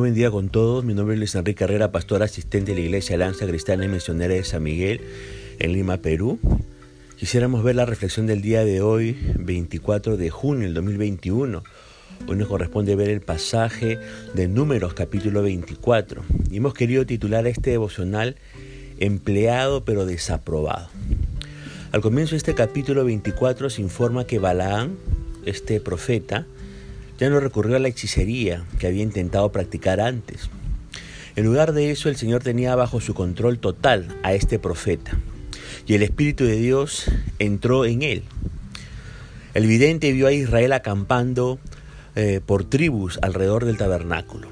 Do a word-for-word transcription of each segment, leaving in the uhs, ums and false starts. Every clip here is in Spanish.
Muy buen día con todos. Mi nombre es Luis Enrique Herrera, pastor asistente de la Iglesia Lanza Cristiana y Misionera de San Miguel, en Lima, Perú. Quisiéramos ver la reflexión del día de hoy, veinticuatro de junio del dos mil veintiuno. Hoy nos corresponde ver el pasaje de Números, capítulo veinticuatro. Y hemos querido titular este devocional, Empleado pero desaprobado. Al comienzo de este capítulo veinticuatro se informa que Balaam, este profeta, ya no recurrió a la hechicería que había intentado practicar antes. En lugar de eso, el Señor tenía bajo su control total a este profeta, y el Espíritu de Dios entró en él. El vidente vio a Israel acampando eh, por tribus alrededor del tabernáculo.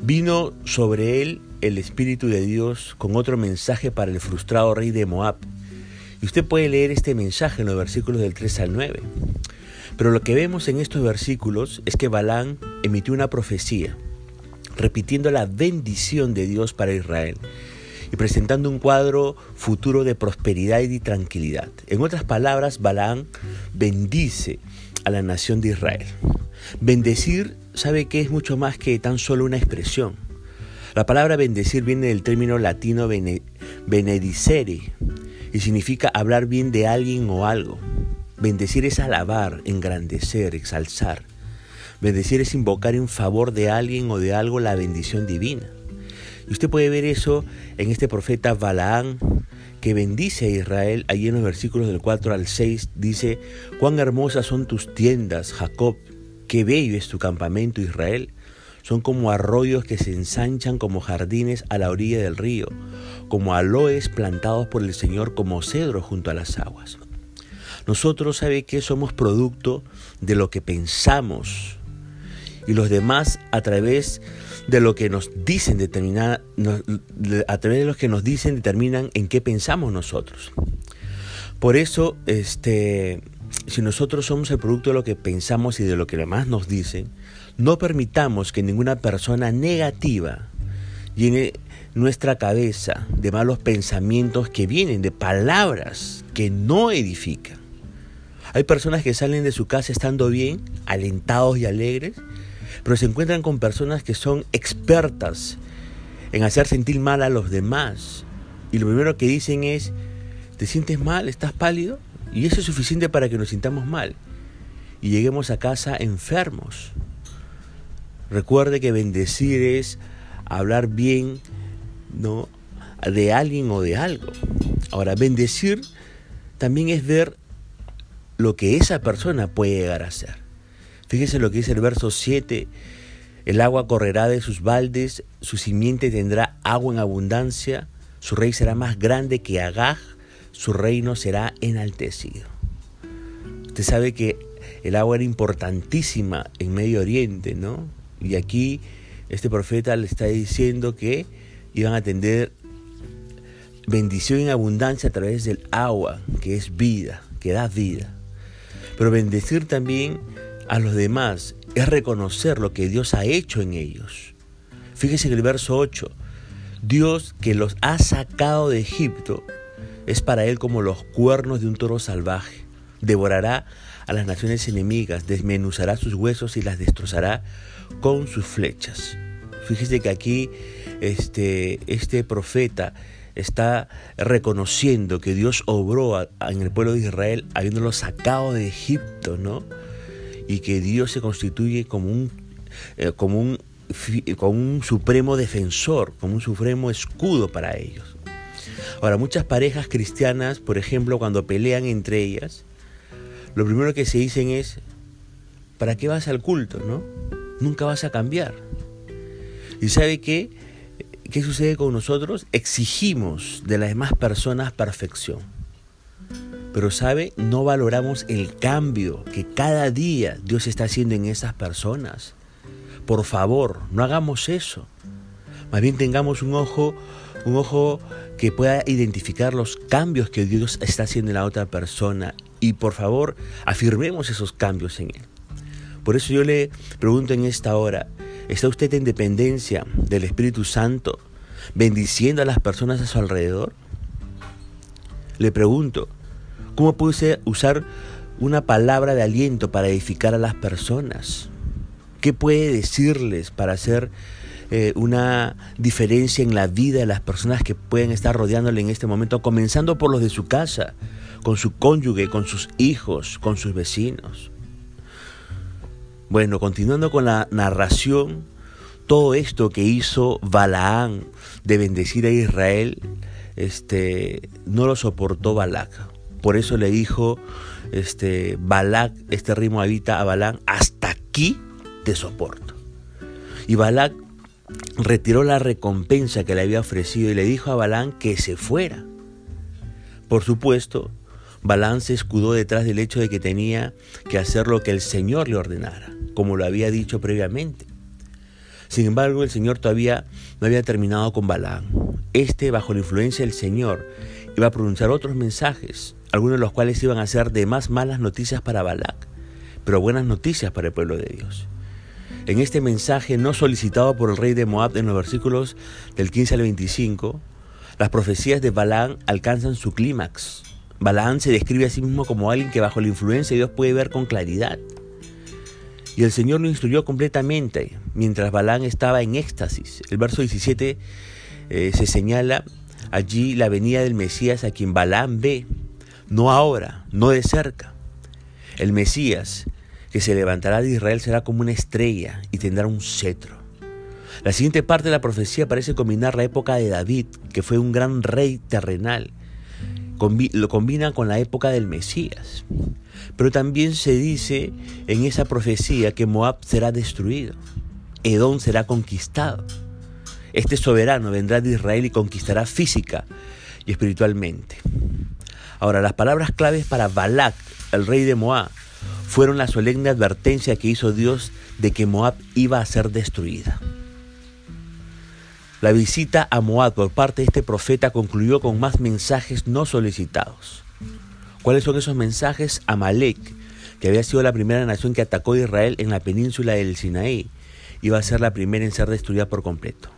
Vino sobre él el Espíritu de Dios con otro mensaje para el frustrado rey de Moab. Y usted puede leer este mensaje en los versículos del tres al nueve. Pero lo que vemos en estos versículos es que Balaam emitió una profecía, repitiendo la bendición de Dios para Israel y presentando un cuadro futuro de prosperidad y de tranquilidad. En otras palabras, Balaam bendice a la nación de Israel. Bendecir, sabe que es mucho más que tan solo una expresión. La palabra bendecir viene del término latino bene, benedicere y significa hablar bien de alguien o algo. Bendecir es alabar, engrandecer, exalzar. Bendecir es invocar en favor de alguien o de algo la bendición divina. Y usted puede ver eso en este profeta Balaam, que bendice a Israel. Allí en los versículos del cuatro al seis dice: «Cuán hermosas son tus tiendas, Jacob, qué bello es tu campamento, Israel. Son como arroyos que se ensanchan, como jardines a la orilla del río, como aloes plantados por el Señor, como cedros junto a las aguas». Nosotros, ¿sabe qué? Somos producto de lo que pensamos, y los demás a través de lo que nos dicen determinan, a través de lo que nos dicen determinan en qué pensamos nosotros. Por eso, este, si nosotros somos el producto de lo que pensamos y de lo que demás nos dicen, no permitamos que ninguna persona negativa llene nuestra cabeza de malos pensamientos que vienen de palabras que no edifican. Hay personas que salen de su casa estando bien, alentados y alegres, pero se encuentran con personas que son expertas en hacer sentir mal a los demás. Y lo primero que dicen es: ¿te sientes mal? ¿Estás pálido? Y eso es suficiente para que nos sintamos mal y lleguemos a casa enfermos. Recuerde que bendecir es hablar bien, ¿no?, de alguien o de algo. Ahora, bendecir también es ver lo que esa persona puede llegar a ser. Fíjese lo que dice el verso siete: el agua correrá de sus baldes, su simiente tendrá agua en abundancia, su rey será más grande que Agag, su reino será enaltecido. Usted sabe que el agua era importantísima en Medio Oriente, ¿no? Y aquí este profeta le está diciendo que iban a tener bendición en abundancia a través del agua, que es vida, que da vida. Pero bendecir también a los demás es reconocer lo que Dios ha hecho en ellos. Fíjese que el verso ocho, Dios que los ha sacado de Egipto es para él como los cuernos de un toro salvaje. Devorará a las naciones enemigas, desmenuzará sus huesos y las destrozará con sus flechas. Fíjese que aquí este, este profeta está reconociendo que Dios obró a, a, en el pueblo de Israel, habiéndolo sacado de Egipto, ¿no? Y que Dios se constituye como un, eh, como un, como un supremo defensor, como un supremo escudo para ellos. Ahora, muchas parejas cristianas, por ejemplo, cuando pelean entre ellas, lo primero que se dicen es: ¿para qué vas al culto, no? Nunca vas a cambiar. ¿Y sabe qué? ¿Qué sucede con nosotros? Exigimos de las demás personas perfección. Pero, ¿sabe? No valoramos el cambio que cada día Dios está haciendo en esas personas. Por favor, no hagamos eso. Más bien tengamos un ojo, un ojo que pueda identificar los cambios que Dios está haciendo en la otra persona. Y, por favor, afirmemos esos cambios en él. Por eso yo le pregunto en esta hora: ¿está usted en dependencia del Espíritu Santo, bendiciendo a las personas a su alrededor? Le pregunto, ¿cómo puede usar una palabra de aliento para edificar a las personas? ¿Qué puede decirles para hacer eh, una diferencia en la vida de las personas que pueden estar rodeándole en este momento, comenzando por los de su casa, con su cónyuge, con sus hijos, con sus vecinos. Bueno, continuando con la narración, todo esto que hizo Balaam de bendecir a Israel, este, no lo soportó Balac. Por eso le dijo este, Balac, este ritmo habita a Balaam, hasta aquí te soporto. Y Balac retiró la recompensa que le había ofrecido y le dijo a Balaam que se fuera. Por supuesto, Balaam se escudó detrás del hecho de que tenía que hacer lo que el Señor le ordenara, como lo había dicho previamente. Sin embargo, el Señor todavía no había terminado con Balaam. Este, bajo la influencia del Señor, iba a pronunciar otros mensajes, algunos de los cuales iban a ser de más malas noticias para Balac, pero buenas noticias para el pueblo de Dios. En este mensaje no solicitado por el rey de Moab en los versículos del quince al veinticinco, las profecías de Balaam alcanzan su clímax. Balaam se describe a sí mismo como alguien que bajo la influencia de Dios puede ver con claridad. Y el Señor lo instruyó completamente mientras Balaam estaba en éxtasis. El verso diecisiete eh, se señala allí la venida del Mesías a quien Balaam ve, no ahora, no de cerca. El Mesías que se levantará de Israel será como una estrella y tendrá un cetro. La siguiente parte de la profecía parece combinar la época de David, que fue un gran rey terrenal. Lo combina con la época del Mesías. Pero también se dice en esa profecía que Moab será destruido, Edom será conquistado. Este soberano vendrá de Israel y conquistará física y espiritualmente. Ahora, las palabras claves para Balac, el rey de Moab, fueron la solemne advertencia que hizo Dios de que Moab iba a ser destruida. La visita a Moab por parte de este profeta concluyó con más mensajes no solicitados. ¿Cuáles son esos mensajes? Amalek, que había sido la primera nación que atacó a Israel en la península del Sinaí, iba a ser la primera en ser destruida por completo.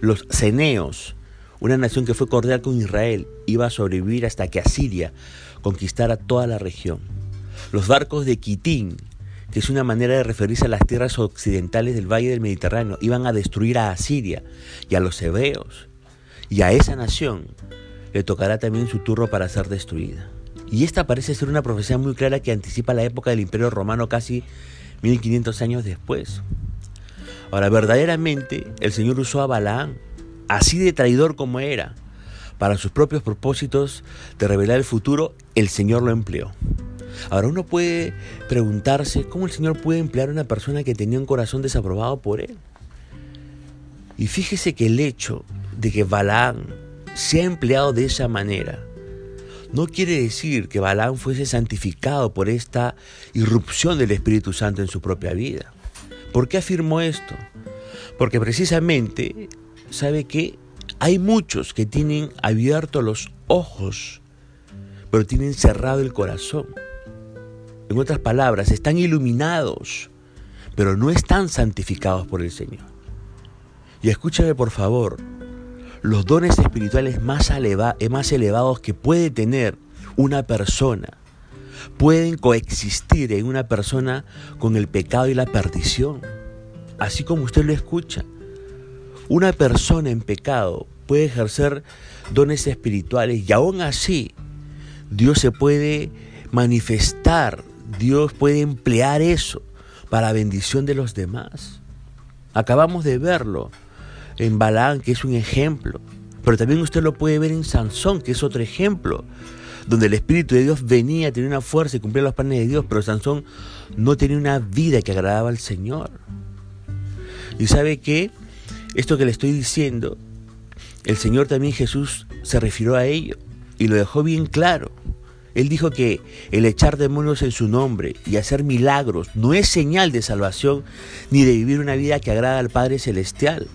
Los Ceneos, una nación que fue cordial con Israel, iba a sobrevivir hasta que Asiria conquistara toda la región. Los barcos de Quitín, que es una manera de referirse a las tierras occidentales del valle del Mediterráneo, iban a destruir a Asiria y a los hebreos, y a esa nación le tocará también su turno para ser destruida. Y esta parece ser una profecía muy clara que anticipa la época del Imperio Romano casi mil quinientos años después. Ahora, verdaderamente, el Señor usó a Balaam, así de traidor como era, para sus propios propósitos de revelar el futuro. El Señor lo empleó. Ahora uno puede preguntarse cómo el Señor puede emplear a una persona que tenía un corazón desaprobado por él. Y fíjese que el hecho de que Balaam sea empleado de esa manera no quiere decir que Balaam fuese santificado por esta irrupción del Espíritu Santo en su propia vida. ¿Por qué afirmo esto? Porque precisamente, ¿sabe qué? Hay muchos que tienen abiertos los ojos, pero tienen cerrado el corazón. En otras palabras, están iluminados, pero no están santificados por el Señor. Y escúchame por favor, los dones espirituales más, eleva, más elevados que puede tener una persona, pueden coexistir en una persona con el pecado y la perdición. Así como usted lo escucha, una persona en pecado puede ejercer dones espirituales y aún así Dios se puede manifestar, Dios puede emplear eso para bendición de los demás. Acabamos de verlo en Balaam, que es un ejemplo, pero también usted lo puede ver en Sansón, que es otro ejemplo, donde el Espíritu de Dios venía, tenía una fuerza y cumplía los planes de Dios, pero Sansón no tenía una vida que agradaba al Señor. Y sabe que esto que le estoy diciendo, el Señor también, Jesús, se refirió a ello y lo dejó bien claro. Él dijo que el echar demonios en su nombre y hacer milagros no es señal de salvación ni de vivir una vida que agrada al Padre Celestial.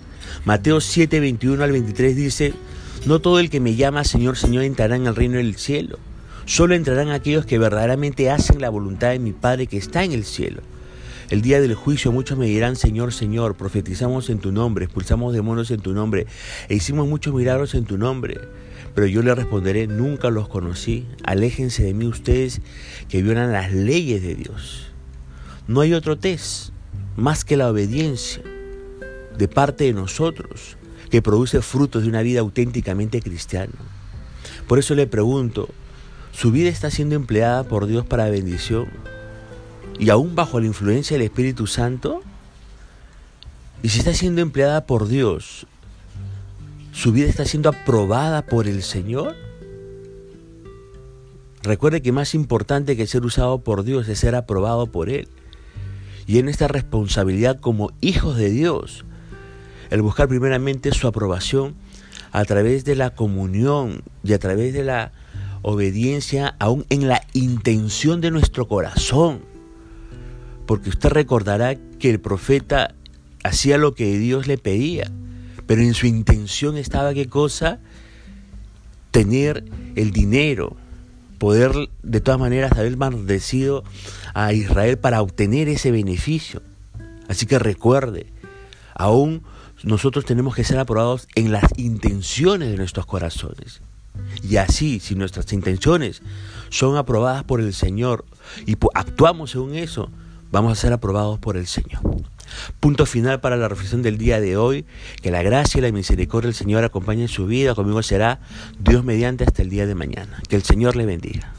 Mateo siete, veintiuno al veintitrés dice: no todo el que me llama Señor, Señor entrará en el reino del cielo, solo entrarán aquellos que verdaderamente hacen la voluntad de mi Padre que está en el cielo. El día del juicio muchos me dirán: Señor, Señor, profetizamos en tu nombre, expulsamos demonios en tu nombre e hicimos muchos milagros en tu nombre. Pero yo les responderé: nunca los conocí, aléjense de mí ustedes que violan las leyes de Dios. No hay otro test más que la obediencia. de parte de nosotros que produce frutos de una vida auténticamente cristiana. Por eso le pregunto, ¿su vida está siendo empleada por Dios para bendición y aún bajo la influencia del Espíritu Santo? Y si está siendo empleada por Dios, ¿su vida está siendo aprobada por el Señor? Recuerde que más importante que ser usado por Dios es ser aprobado por Él. Y en esta responsabilidad como hijos de Dios, el buscar primeramente su aprobación a través de la comunión y a través de la obediencia, aún en la intención de nuestro corazón. Porque usted recordará que el profeta hacía lo que Dios le pedía, pero en su intención estaba ¿qué cosa? Tener el dinero, poder de todas maneras haber maldecido a Israel para obtener ese beneficio. Así que recuerde, aún nosotros tenemos que ser aprobados en las intenciones de nuestros corazones. Y así, si nuestras intenciones son aprobadas por el Señor y actuamos según eso, vamos a ser aprobados por el Señor. Punto final para la reflexión del día de hoy. Que la gracia y la misericordia del Señor acompañen su vida. Conmigo será Dios mediante hasta el día de mañana. Que el Señor le bendiga.